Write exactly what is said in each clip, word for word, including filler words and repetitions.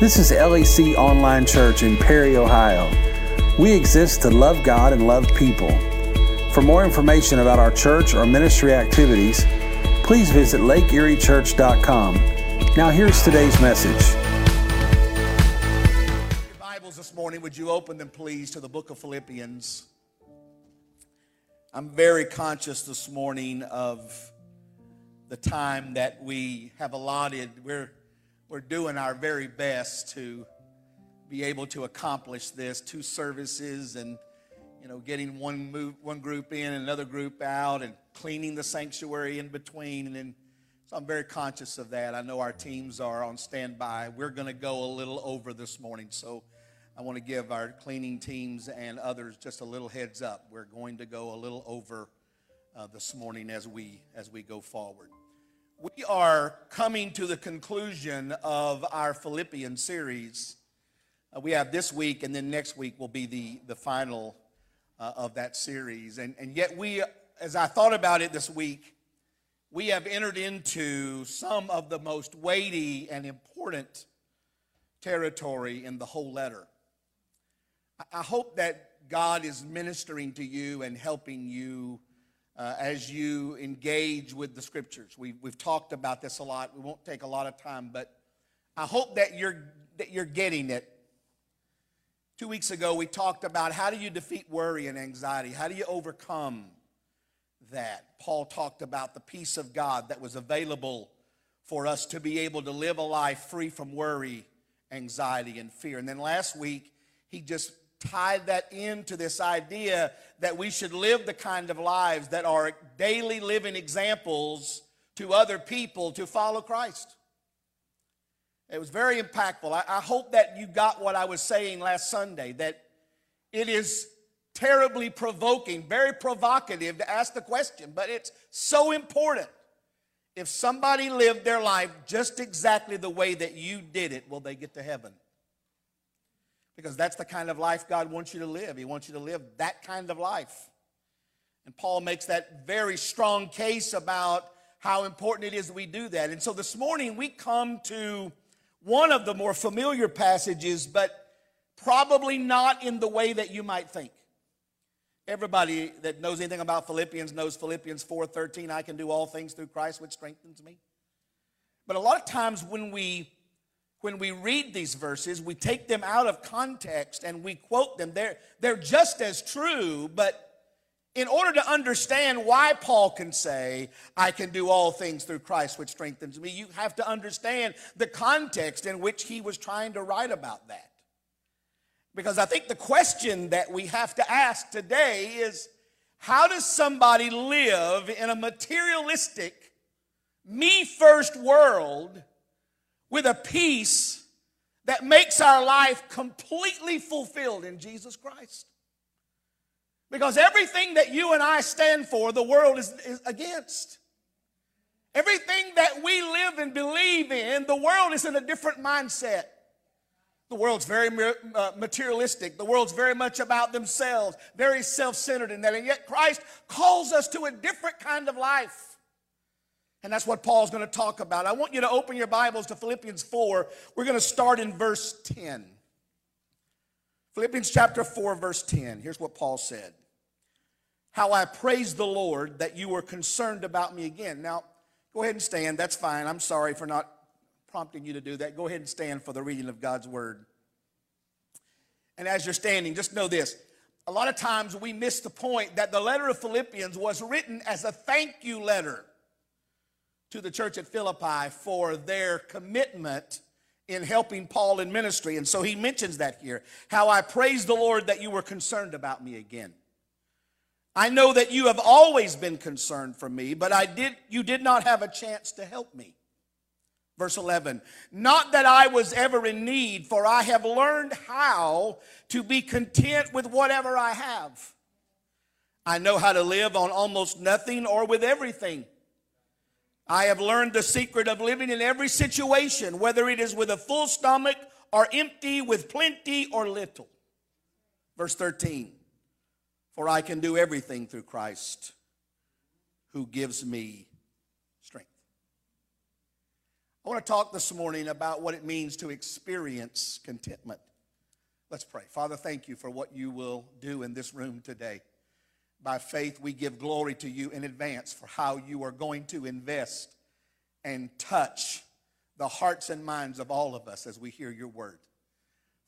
This is L E C Online Church in Perry, Ohio. We exist to love God and love people. For more information about our church or ministry activities, please visit lake erie church dot com. Now here's today's message. Your Bibles this morning, would you open them please to the book of Philippians? I'm very conscious this morning of the time that we have allotted. We're, we're doing our very best to be able to accomplish this. Two services and, you know, getting one move, one group in and another group out and cleaning the sanctuary in between. And then, so I'm very conscious of that. I know our teams are on standby. We're going to go a little over this morning. So I want to give our cleaning teams and others just a little heads up. We're going to go a little over uh, this morning as we as we go forward. We are coming to the conclusion of our Philippians series. Uh, we have this week, and then next week will be the, the final uh, of that series. And, and yet we, as I thought about it this week, we have entered into some of the most weighty and important territory in the whole letter. I hope that God is ministering to you and helping you Uh, as you engage with the scriptures. We've, we've talked about this a lot. We won't take a lot of time, but I hope that you're, that you're getting it. Two weeks ago, we talked about how do you defeat worry and anxiety? How do you overcome that? Paul talked about the peace of God that was available for us to be able to live a life free from worry, anxiety, and fear. And then last week, he just tie that into this idea that we should live the kind of lives that are daily living examples to other people to follow Christ. It was very impactful. I, I hope that you got what I was saying last Sunday, that it is terribly provoking, very provocative to ask the question, but it's so important. If somebody lived their life just exactly the way that you did it, will they get to heaven? Because that's the kind of life God wants you to live. He wants you to live that kind of life. And Paul makes that very strong case about how important it is that we do that. And so this morning we come to one of the more familiar passages, but probably not in the way that you might think. Everybody that knows anything about Philippians knows Philippians four thirteen, I can do all things through Christ which strengthens me. But a lot of times when we When we read these verses, we take them out of context and we quote them. They're, they're just as true, but in order to understand why Paul can say, I can do all things through Christ which strengthens me, you have to understand the context in which he was trying to write about that. Because I think the question that we have to ask today is, how does somebody live in a materialistic, me-first world with a peace that makes our life completely fulfilled in Jesus Christ? Because everything that you and I stand for, the world is, is against. Everything that we live and believe in, the world is in a different mindset. The world's very uh, materialistic. The world's very much about themselves, very self-centered in that. And yet Christ calls us to a different kind of life. And that's what Paul's going to talk about. I want you to open your Bibles to Philippians four. We're going to start in verse ten. Philippians chapter four, verse ten. Here's what Paul said. How I praise the Lord that you were concerned about me again. Now, go ahead and stand. That's fine. I'm sorry for not prompting you to do that. Go ahead and stand for the reading of God's word. And as you're standing, just know this. A lot of times we miss the point that the letter of Philippians was written as a thank you letter to the church at Philippi for their commitment in helping Paul in ministry. And so he mentions that here. How I praise the Lord that you were concerned about me again. I know that you have always been concerned for me, but I did, you did not have a chance to help me. Verse eleven, not that I was ever in need, for I have learned how to be content with whatever I have. I know how to live on almost nothing or with everything. I have learned the secret of living in every situation, whether it is with a full stomach or empty, with plenty or little. Verse thirteen, for I can do everything through Christ who gives me strength. I I want to talk this morning about what it means to experience contentment. Let's pray. Father, thank you for what you will do in this room today. By faith, we give glory to you in advance for how you are going to invest and touch the hearts and minds of all of us as we hear your word.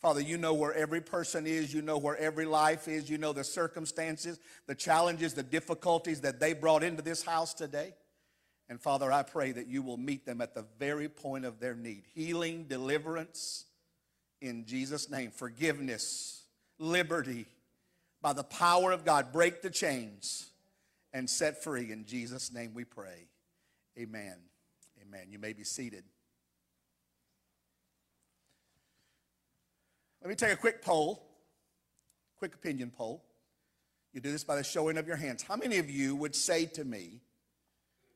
Father, you know where every person is. You know where every life is. You know the circumstances, the challenges, the difficulties that they brought into this house today. And Father, I pray that you will meet them at the very point of their need. Healing, deliverance, in Jesus' name. Forgiveness, liberty. By the power of God, break the chains and set free. In Jesus' name we pray. Amen. Amen. You may be seated. Let me take a quick poll, quick opinion poll. You do this by the showing of your hands. How many of you would say to me,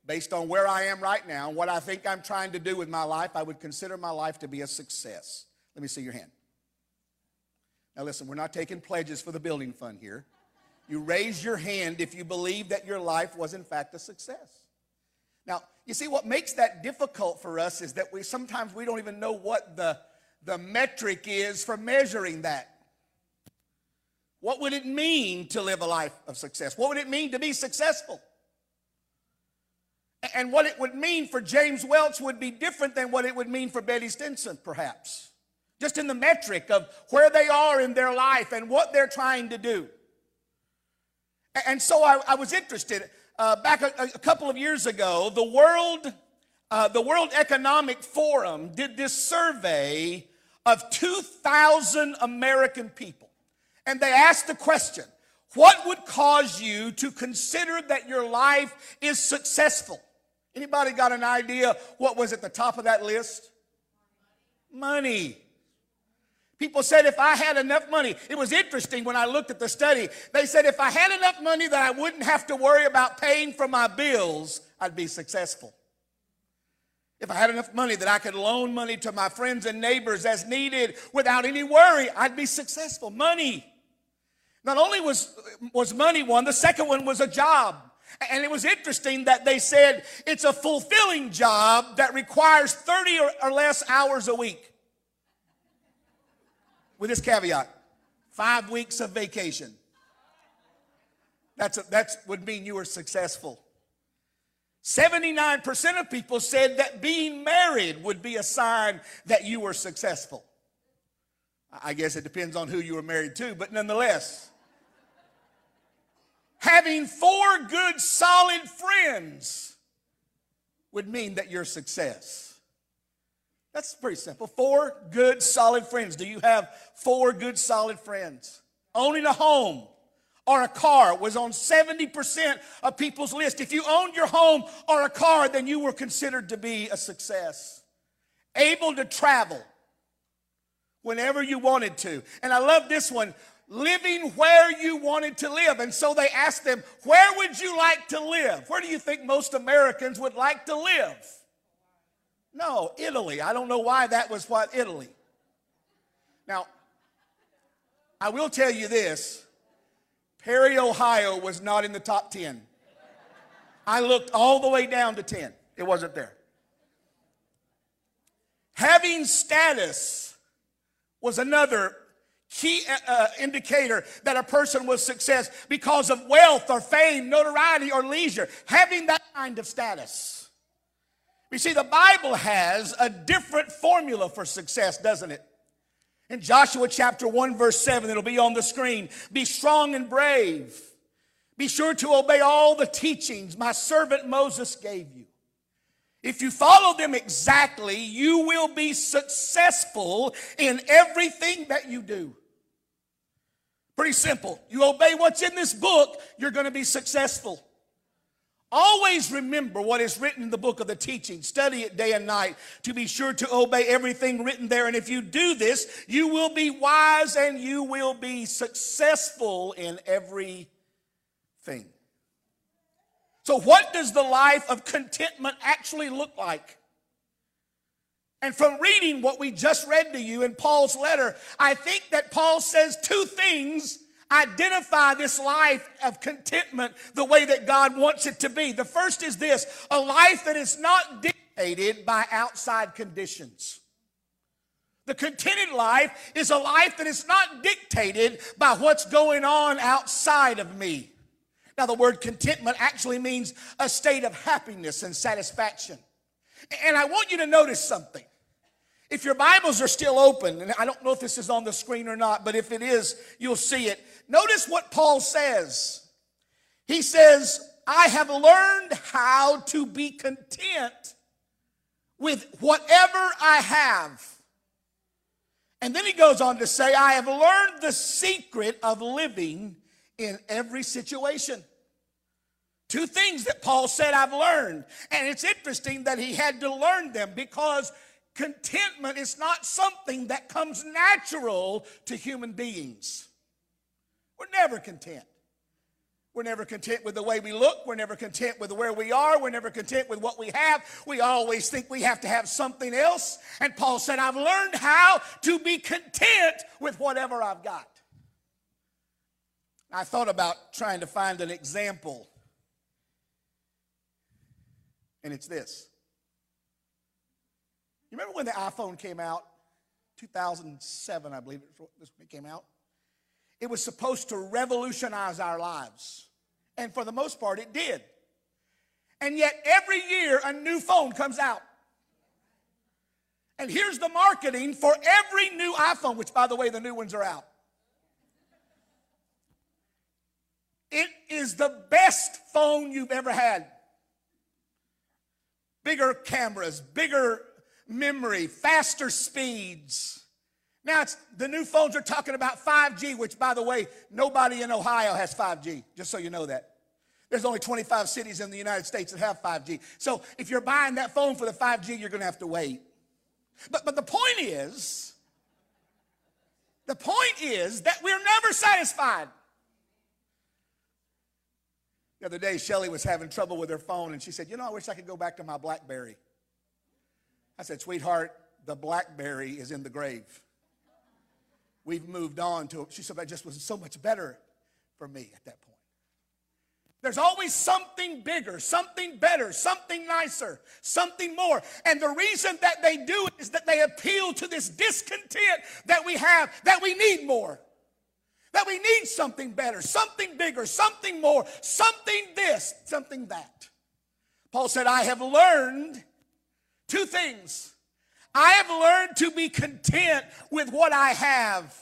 based on where I am right now, what I think I'm trying to do with my life, I would consider my life to be a success? Let me see your hand. Now listen, we're not taking pledges for the building fund here. You raise your hand if you believe that your life was in fact a success. Now, you see, what makes that difficult for us is that we sometimes we don't even know what the, the metric is for measuring that. What would it mean to live a life of success? What would it mean to be successful? And what it would mean for James Welch would be different than what it would mean for Betty Stinson, perhaps. Just in the metric of where they are in their life and what they're trying to do. And so I, I was interested. Uh, back a, a couple of years ago, the World, uh, the World Economic Forum did this survey of two thousand American people. And they asked the question, what would cause you to consider that your life is successful? Anybody got an idea what was at the top of that list? Money. People said if I had enough money, it was interesting when I looked at the study. They said if I had enough money that I wouldn't have to worry about paying for my bills, I'd be successful. If I had enough money that I could loan money to my friends and neighbors as needed without any worry, I'd be successful. Money. Not only was, was money one, the second one was a job. And it was interesting that they said it's a fulfilling job that requires thirty or, or less hours a week. With this caveat, five weeks of vacation. That's a, that's would mean you were successful. seventy-nine percent of people said that being married would be a sign that you were successful. I guess it depends on who you were married to, but nonetheless. Having four good, solid friends would mean that you're success. That's pretty simple. Four good, solid friends. Do you have four good, solid friends? Owning a home or a car was on seventy percent of people's list. If you owned your home or a car, then you were considered to be a success. Able to travel whenever you wanted to. And I love this one. Living where you wanted to live. And so they asked them, where would you like to live? Where do you think most Americans would like to live? No, Italy. I don't know why that was what Italy. Now, I will tell you this. Perry, Ohio was not in the top ten. I looked all the way down to ten. It wasn't there. Having status was another key uh, indicator that a person was success because of wealth or fame, notoriety or leisure. Having that kind of status. You see, the Bible has a different formula for success, doesn't it? In Joshua chapter one, verse seven, it'll be on the screen. Be strong and brave. Be sure to obey all the teachings my servant Moses gave you. If you follow them exactly, you will be successful in everything that you do. Pretty simple. You obey what's in this book, you're going to be successful. Always remember what is written in the book of the teaching. Study it day and night to be sure to obey everything written there. And if you do this, you will be wise and you will be successful in everything. So what does the life of contentment actually look like? And from reading what we just read to you in Paul's letter, I think that Paul says two things. Identify this life of contentment the way that God wants it to be. The first is this, a life that is not dictated by outside conditions. The contented life is a life that is not dictated by what's going on outside of me. Now, the word contentment actually means a state of happiness and satisfaction. And I want you to notice something. If your Bibles are still open, and I don't know if this is on the screen or not, but if it is, you'll see it. Notice what Paul says. He says, I have learned how to be content with whatever I have. And then he goes on to say, I have learned the secret of living in every situation. Two things that Paul said I've learned. And it's interesting that he had to learn them, because contentment is not something that comes natural to human beings. We're never content. We're never content with the way we look. We're never content with where we are. We're never content with what we have. We always think we have to have something else. And Paul said, I've learned how to be content with whatever I've got. I thought about trying to find an example. And it's this. You remember when the iPhone came out? two thousand seven, I believe it came out. It was supposed to revolutionize our lives. And for the most part, it did. And yet every year, a new phone comes out. And here's the marketing for every new iPhone, which, by the way, the new ones are out. It is the best phone you've ever had. Bigger cameras, bigger memory, faster speeds. Now, it's, the new phones are talking about five G, which, by the way, nobody in Ohio has five G, just so you know that. There's only twenty-five cities in the United States that have five G. So if you're buying that phone for the five G, you're going to have to wait. But, but the point is, the point is that we're never satisfied. The other day, Shelly was having trouble with her phone, and she said, you know, I wish I could go back to my Blackberry. I said, sweetheart, the Blackberry is in the grave. We've moved on to, she said, that just was so much better for me at that point. There's always something bigger, something better, something nicer, something more. And the reason that they do it is that they appeal to this discontent that we have, that we need more, that we need something better, something bigger, something more, something this, something that. Paul said, I have learned two things. I have learned to be content with what I have.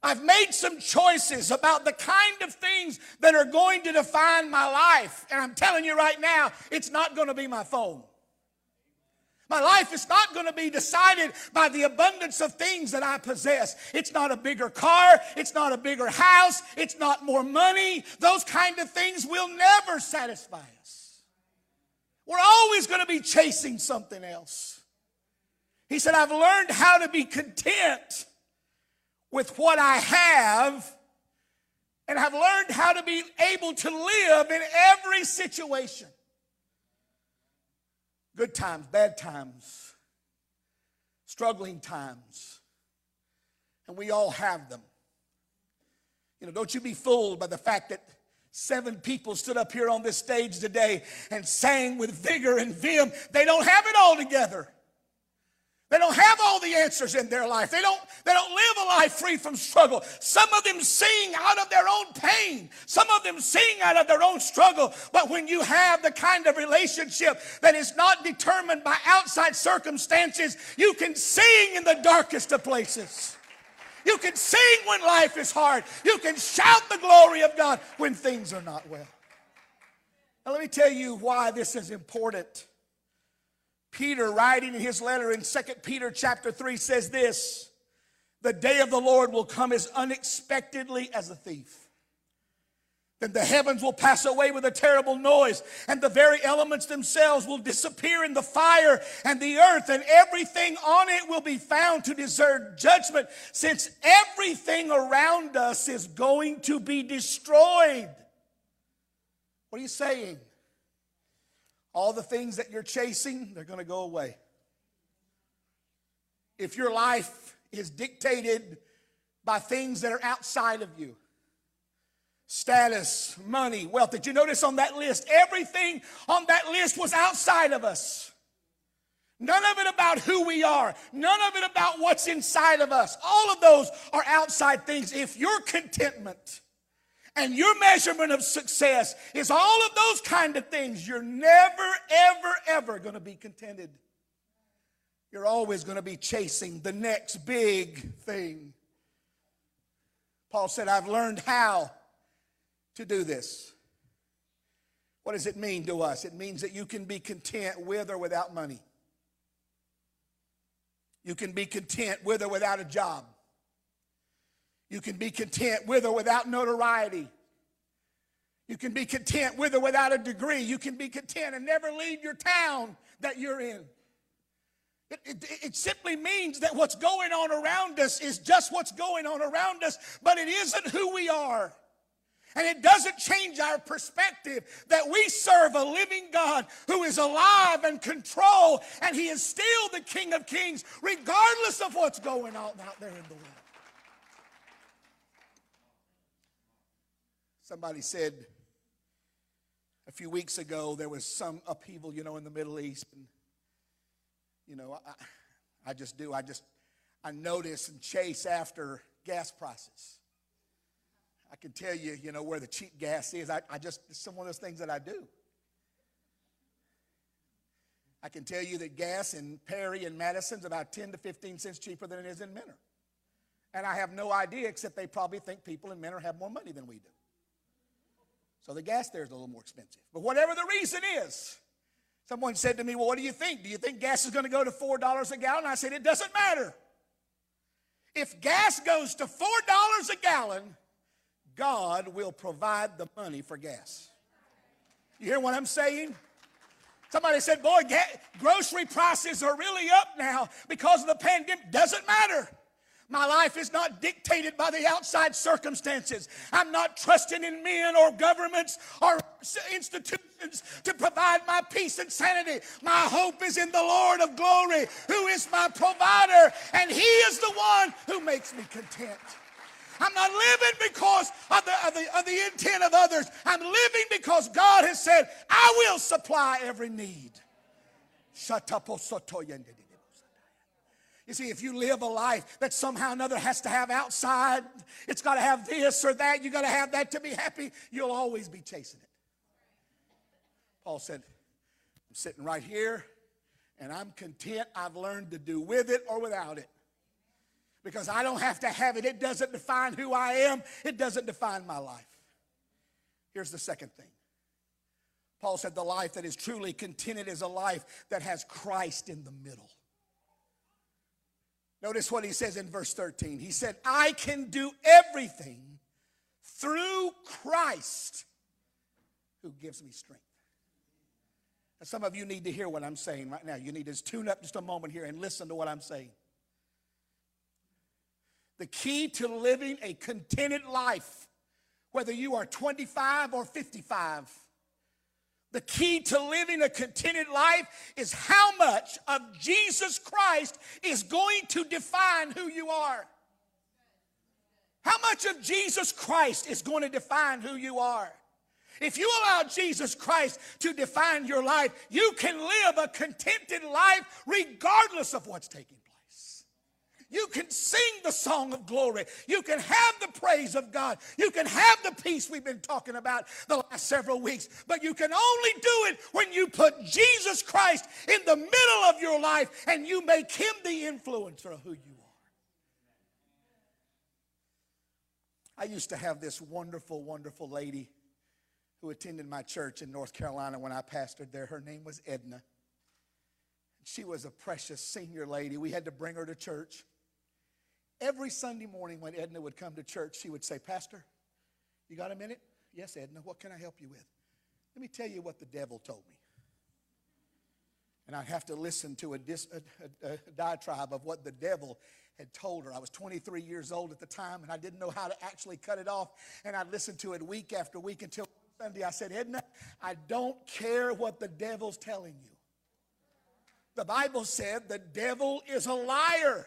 I've made some choices about the kind of things that are going to define my life. And I'm telling you right now, it's not going to be my phone. My life is not going to be decided by the abundance of things that I possess. It's not a bigger car. It's not a bigger house. It's not more money. Those kind of things will never satisfy us. We're always going to be chasing something else. He said, I've learned how to be content with what I have, and I've learned how to be able to live in every situation. Good times, bad times, struggling times, and we all have them. You know, don't you be fooled by the fact that seven people stood up here on this stage today and sang with vigor and vim. They don't have it all together. They don't have all the answers in their life. They don't, they don't live a life free from struggle. Some of them sing out of their own pain. Some of them sing out of their own struggle. But when you have the kind of relationship that is not determined by outside circumstances, you can sing in the darkest of places. You can sing when life is hard. You can shout the glory of God when things are not well. Now, let me tell you why this is important. Peter, writing in his letter in Second Peter chapter three, says this: the day of the Lord will come as unexpectedly as a thief. Then the heavens will pass away with a terrible noise, and the very elements themselves will disappear in the fire, and the earth and everything on it will be found to deserve judgment, since everything around us is going to be destroyed. What are you saying? All the things that you're chasing, they're going to go away. If your life is dictated by things that are outside of you, status, money, wealth. Did you notice on that list? Everything on that list was outside of us. None of it about who we are. None of it about what's inside of us. All of those are outside things. If your contentment and your measurement of success is all of those kind of things, you're never, ever, ever going to be contented. You're always going to be chasing the next big thing. Paul said, I've learned how to do this. What does it mean to us? It means that you can be content with or without money. You can be content with or without a job. You can be content with or without notoriety. You can be content with or without a degree. You can be content and never leave your town that you're in. It, it, it simply means that what's going on around us is just what's going on around us, but it isn't who we are. And it doesn't change our perspective that we serve a living God who is alive and control, and he is still the King of Kings regardless of what's going on out there in the world. Somebody said a few weeks ago there was some upheaval, you know, in the Middle East. And, you know, I, I just do. I just, I notice and chase after gas prices. I can tell you, you know, where the cheap gas is. I, I just, it's one of those things that I do. I can tell you that gas in Perry and Madison's about ten to fifteen cents cheaper than it is in Mentor. And I have no idea, except they probably think people in Mentor have more money than we do. So the gas there is a little more expensive. But whatever the reason is, someone said to me, well, what do you think? Do you think gas is going to go to four dollars a gallon? I said, it doesn't matter. If gas goes to four dollars a gallon, God will provide the money for gas. You hear what I'm saying? Somebody said, boy, grocery prices are really up now because of the pandemic. Doesn't matter. My life is not dictated by the outside circumstances. I'm not trusting in men or governments or institutions to provide my peace and sanity. My hope is in the Lord of glory, who is my provider, and he is the one who makes me content. I'm not living because of the, of, the, of the intent of others. I'm living because God has said, I will supply every need. You see, if you live a life that somehow another has to have outside, it's got to have this or that, you got to have that to be happy, you'll always be chasing it. Paul said, I'm sitting right here, and I'm content. I've learned to do with it or without it. Because I don't have to have it. It doesn't define who I am. It doesn't define my life. Here's the second thing. Paul said the life that is truly contented is a life that has Christ in the middle. Notice what he says in verse thirteen. He said, I can do everything through Christ who gives me strength. Now, some of you need to hear what I'm saying right now. You need to just tune up just a moment here and listen to what I'm saying. The key to living a contented life, whether you are twenty-five or fifty-five, the key to living a contented life is how much of Jesus Christ is going to define who you are. How much of Jesus Christ is going to define who you are? If you allow Jesus Christ to define your life, you can live a contented life regardless of what's taking place. You can sing the song of glory. You can have the praise of God. You can have the peace we've been talking about the last several weeks. But you can only do it when you put Jesus Christ in the middle of your life and you make him the influencer of who you are. I used to have this wonderful, wonderful lady who attended my church in North Carolina when I pastored there. Her name was Edna. She was a precious senior lady. We had to bring her to church. Every Sunday morning when Edna would come to church, she would say, Pastor, you got a minute? Yes, Edna, what can I help you with? Let me tell you what the devil told me. And I'd have to listen to a, dis, a, a, a diatribe of what the devil had told her. I was twenty-three years old at the time, and I didn't know how to actually cut it off. And I'd listen to it week after week until Sunday I said, Edna, I don't care what the devil's telling you. The Bible said the devil is a liar.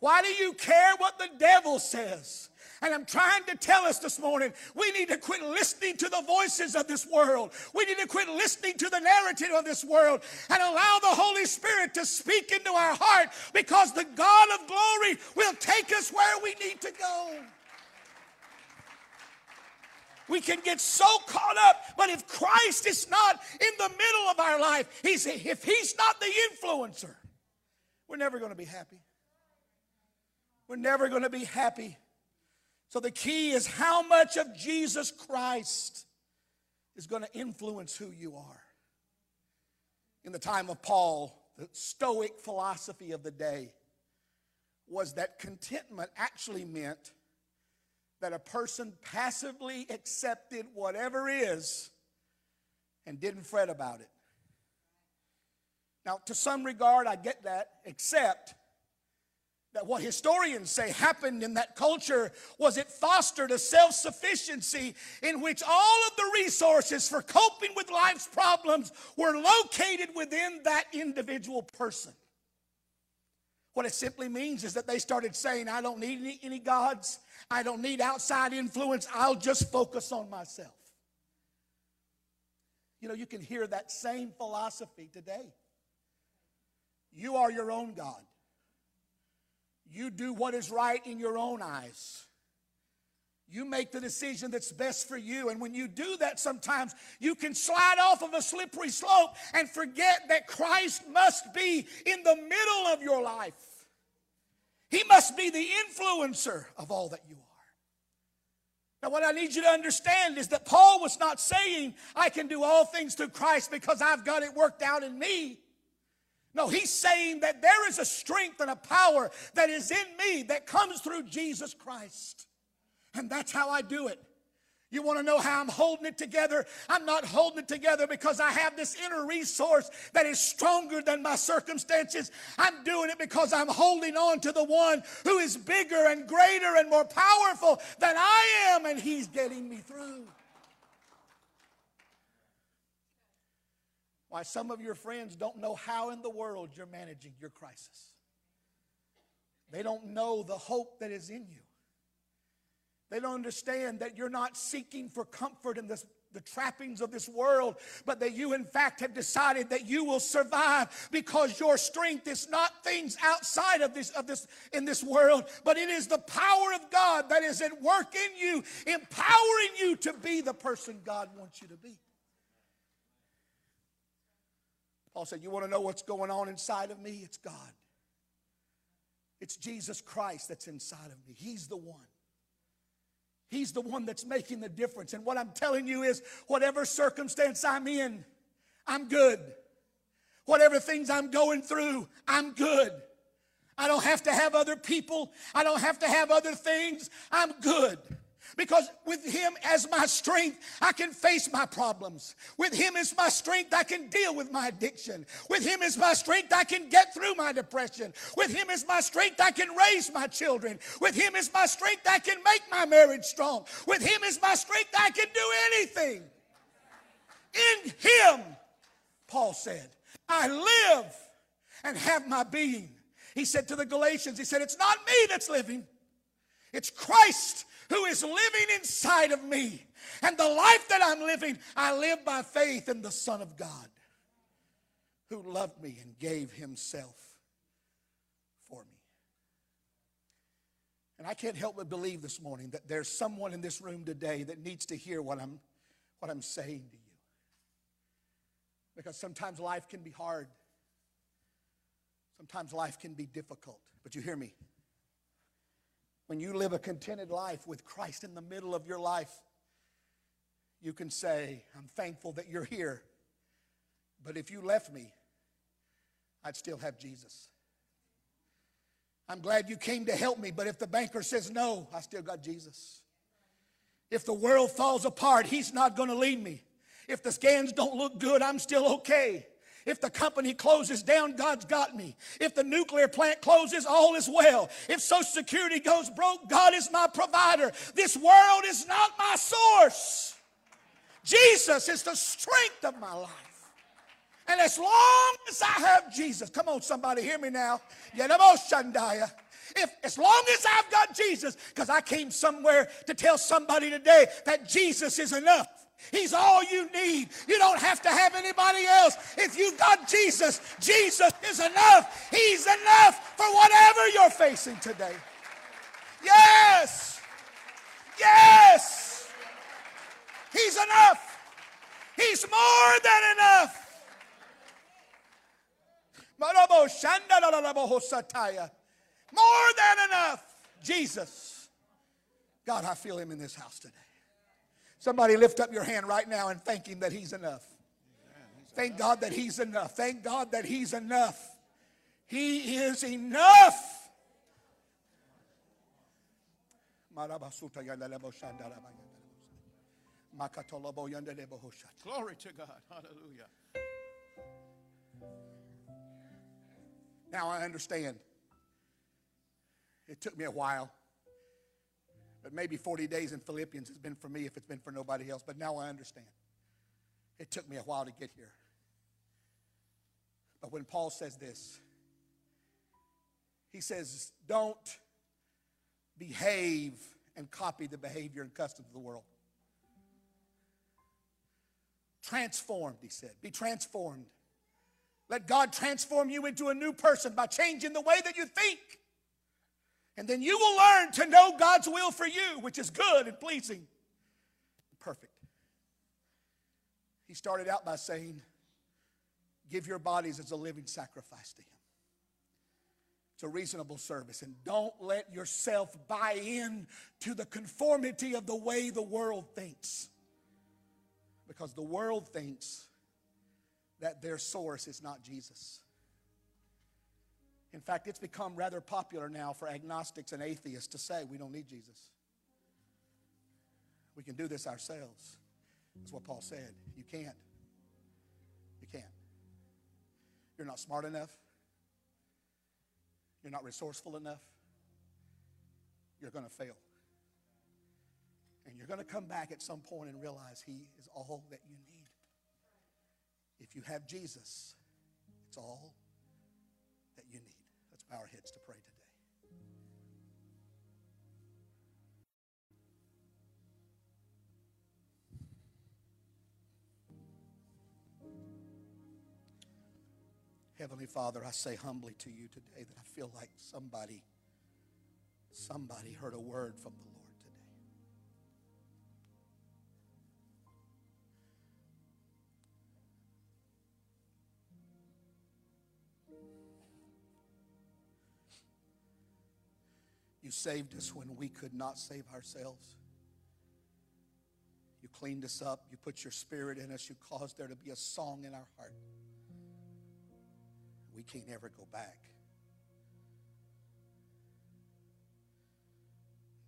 Why do you care what the devil says? And I'm trying to tell us this morning, we need to quit listening to the voices of this world. We need to quit listening to the narrative of this world and allow the Holy Spirit to speak into our heart, because the God of glory will take us where we need to go. We can get so caught up, but if Christ is not in the middle of our life, he's, if he's not the influencer, we're never going to be happy. We're never going to be happy. So the key is how much of Jesus Christ is going to influence who you are. In the time of Paul, the Stoic philosophy of the day was that contentment actually meant that a person passively accepted whatever is and didn't fret about it. Now, to some regard, I get that, except that what historians say happened in that culture was it fostered a self-sufficiency in which all of the resources for coping with life's problems were located within that individual person. What it simply means is that they started saying, I don't need any, any gods. I don't need outside influence. I'll just focus on myself. You know, you can hear that same philosophy today. You are your own God. You do what is right in your own eyes. You make the decision that's best for you. And when you do that, sometimes you can slide off of a slippery slope and forget that Christ must be in the middle of your life. He must be the influencer of all that you are. Now, what I need you to understand is that Paul was not saying, I can do all things through Christ because I've got it worked out in me. No, he's saying that there is a strength and a power that is in me that comes through Jesus Christ. And that's how I do it. You want to know how I'm holding it together? I'm not holding it together because I have this inner resource that is stronger than my circumstances. I'm doing it because I'm holding on to the one who is bigger and greater and more powerful than I am, and he's getting me through. Why, some of your friends don't know how in the world you're managing your crisis. They don't know the hope that is in you. They don't understand that you're not seeking for comfort in this, the trappings of this world, but that you, in fact, have decided that you will survive because your strength is not things outside of this, of this, in this world, but it is the power of God that is at work in you, empowering you to be the person God wants you to be. Paul said, you want to know what's going on inside of me? It's God. It's Jesus Christ that's inside of me. He's the one. He's the one that's making the difference. And what I'm telling you is, whatever circumstance I'm in, I'm good. Whatever things I'm going through, I'm good. I don't have to have other people. I don't have to have other things. I'm good. Because with him as my strength, I can face my problems. With him as my strength, I can deal with my addiction. With him as my strength, I can get through my depression. With him as my strength, I can raise my children. With him as my strength, I can make my marriage strong. With him as my strength, I can do anything. In him, Paul said, I live and have my being. He said to the Galatians, he said, it's not me that's living. It's Christ who is living inside of me. And the life that I'm living, I live by faith in the Son of God, who loved me and gave himself for me. And I can't help but believe this morning that there's someone in this room today that needs to hear what I'm, what I'm saying to you. Because sometimes life can be hard. Sometimes life can be difficult. But you hear me. When you live a contented life with Christ in the middle of your life, you can say, I'm thankful that you're here, but if you left me, I'd still have Jesus. I'm glad you came to help me, but if the banker says no, I still got Jesus. If the world falls apart, he's not going to leave me. If the scans don't look good, I'm still okay. If the company closes down, God's got me. If the nuclear plant closes, all is well. If Social Security goes broke, God is my provider. This world is not my source. Jesus is the strength of my life. And as long as I have Jesus, come on, somebody, hear me now. If as long as I've got Jesus, because I came somewhere to tell somebody today that Jesus is enough. He's all you need. You don't have to have anybody else. If you've got Jesus, Jesus is enough. He's enough for whatever you're facing today. Yes. Yes. He's enough. He's more than enough. More than enough. Jesus. God, I feel him in this house today. Somebody lift up your hand right now and thank him that he's enough. Thank God that he's enough. Thank God that he's enough. He is enough. Glory to God. Hallelujah. Now I understand. It took me a while. But maybe forty days in Philippians has been for me if it's been for nobody else. But now I understand. It took me a while to get here. But when Paul says this, he says, don't behave and copy the behavior and customs of the world. Transformed, he said. Be transformed. Let God transform you into a new person by changing the way that you think. And then you will learn to know God's will for you, which is good and pleasing and perfect. He started out by saying, give your bodies as a living sacrifice to him. It's a reasonable service. And don't let yourself buy in to the conformity of the way the world thinks. Because the world thinks that their source is not Jesus. In fact, it's become rather popular now for agnostics and atheists to say, we don't need Jesus. We can do this ourselves. That's what Paul said. You can't. You can't. You're not smart enough. You're not resourceful enough. You're going to fail. And you're going to come back at some point and realize he is all that you need. If you have Jesus, it's all that you need. Let's bow our heads to pray today. Heavenly Father, I say humbly to you today that I feel like somebody, somebody heard a word from the Lord today. You saved us when we could not save ourselves. You cleaned us up. You put your spirit in us. You caused there to be a song in our heart. We can't ever go back.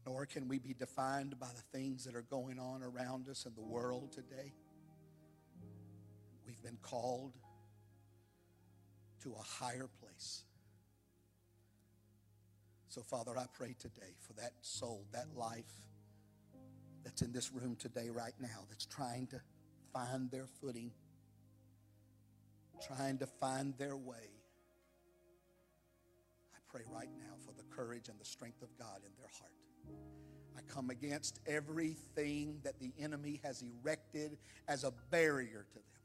Nor can we be defined by the things that are going on around us in the world today. We've been called to a higher place. So, Father, I pray today for that soul, that life that's in this room today right now that's trying to find their footing, trying to find their way. I pray right now for the courage and the strength of God in their heart. I come against everything that the enemy has erected as a barrier to them.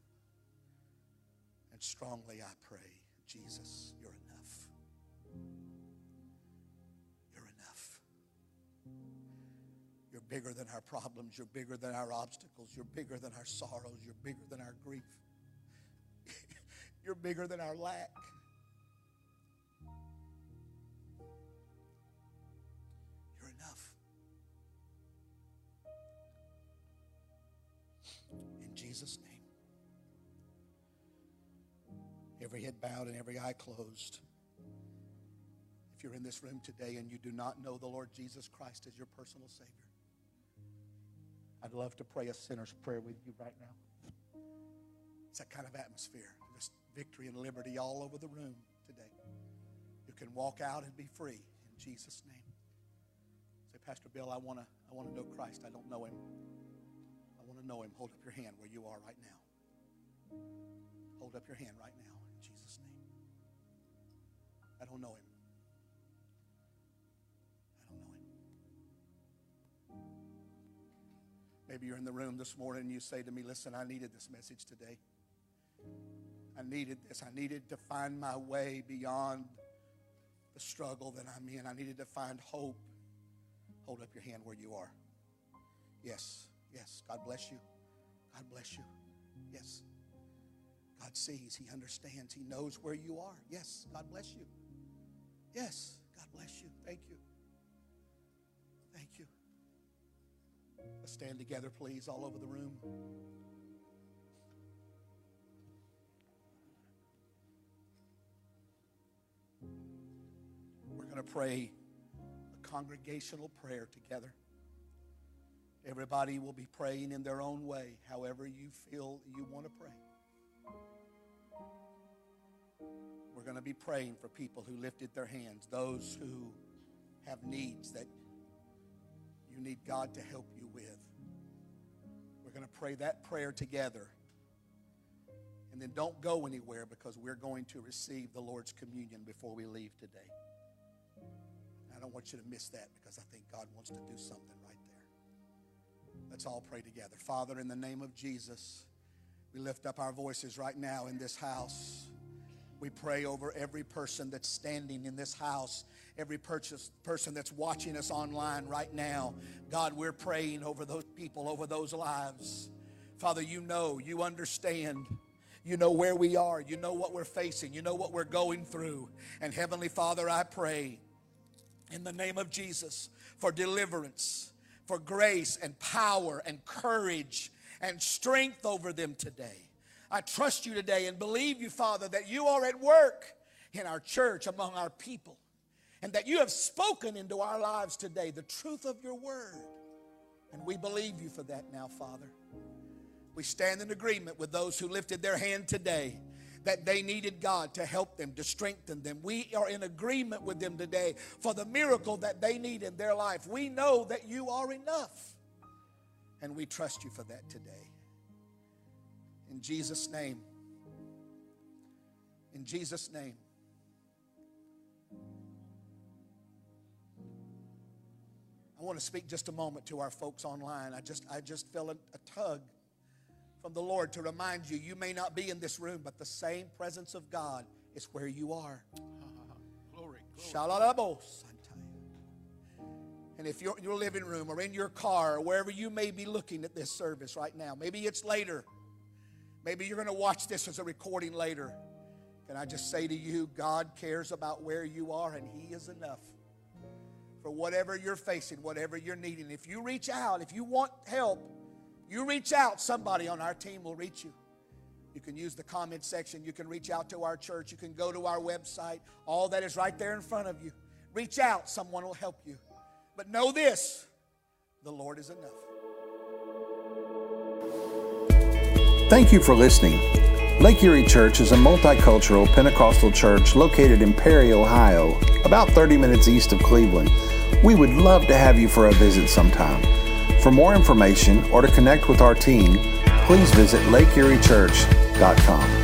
And strongly I pray, Jesus, you're enough. You're enough. You're bigger than our problems. You're bigger than our obstacles. You're bigger than our sorrows. You're bigger than our grief. You're bigger than our lack. You're enough. In Jesus' name. Every head bowed and every eye closed. If you're in this room today and you do not know the Lord Jesus Christ as your personal Savior, I'd love to pray a sinner's prayer with you right now. It's that kind of atmosphere. Just victory and liberty all over the room today. You can walk out and be free in Jesus' name. Say, Pastor Bill, I want to I want to know Christ. I don't know him. I want to know him. Hold up your hand where you are right now. Hold up your hand right now in Jesus' name. I don't know him. Maybe you're in the room this morning and you say to me, listen, I needed this message today. I needed this. I needed to find my way beyond the struggle that I'm in. I needed to find hope. Hold up your hand where you are. Yes, yes. God bless you. God bless you. Yes. God sees. He understands. He knows where you are. Yes, God bless you. Yes, God bless you. Thank you. Thank you. Let's stand together, please, all over the room. We're going to pray a congregational prayer together. Everybody will be praying in their own way, however you feel you want to pray. We're going to be praying for people who lifted their hands, those who have needs that you need God to help you with. We're going to pray that prayer together. And then don't go anywhere, because we're going to receive the Lord's communion before we leave today. I don't want you to miss that, because I think God wants to do something right there. Let's all pray together. Father, in the name of Jesus, we lift up our voices right now in this house. We pray over every person that's standing in this house, every purchase, person that's watching us online right now. God, we're praying over those people, over those lives. Father, you know, you understand. You know where we are. You know what we're facing. You know what we're going through. And Heavenly Father, I pray in the name of Jesus for deliverance, for grace and power and courage and strength over them today. I trust you today and believe you, Father, that you are at work in our church, among our people, and that you have spoken into our lives today the truth of your word. And we believe you for that now, Father. We stand in agreement with those who lifted their hand today, that they needed God to help them, to strengthen them. We are in agreement with them today for the miracle that they need in their life. We know that you are enough, and we trust you for that today. In Jesus' name, in Jesus' name. I want to speak just a moment to our folks online. I just, I just feel a, a tug from the Lord to remind you, you may not be in this room, but the same presence of God is where you are. Glory, glory. And if you're in your living room or in your car or wherever you may be looking at this service right now, maybe it's later. Maybe you're going to watch this as a recording later. Can I just say to you, God cares about where you are, and He is enough for whatever you're facing, whatever you're needing. If you reach out, if you want help, you reach out. Somebody on our team will reach you. You can use the comment section. You can reach out to our church. You can go to our website. All that is right there in front of you. Reach out. Someone will help you. But know this, the Lord is enough. Thank you for listening. Lake Erie Church is a multicultural Pentecostal church located in Perry, Ohio, about thirty minutes east of Cleveland. We would love to have you for a visit sometime. For more information or to connect with our team, please visit lake erie church dot com.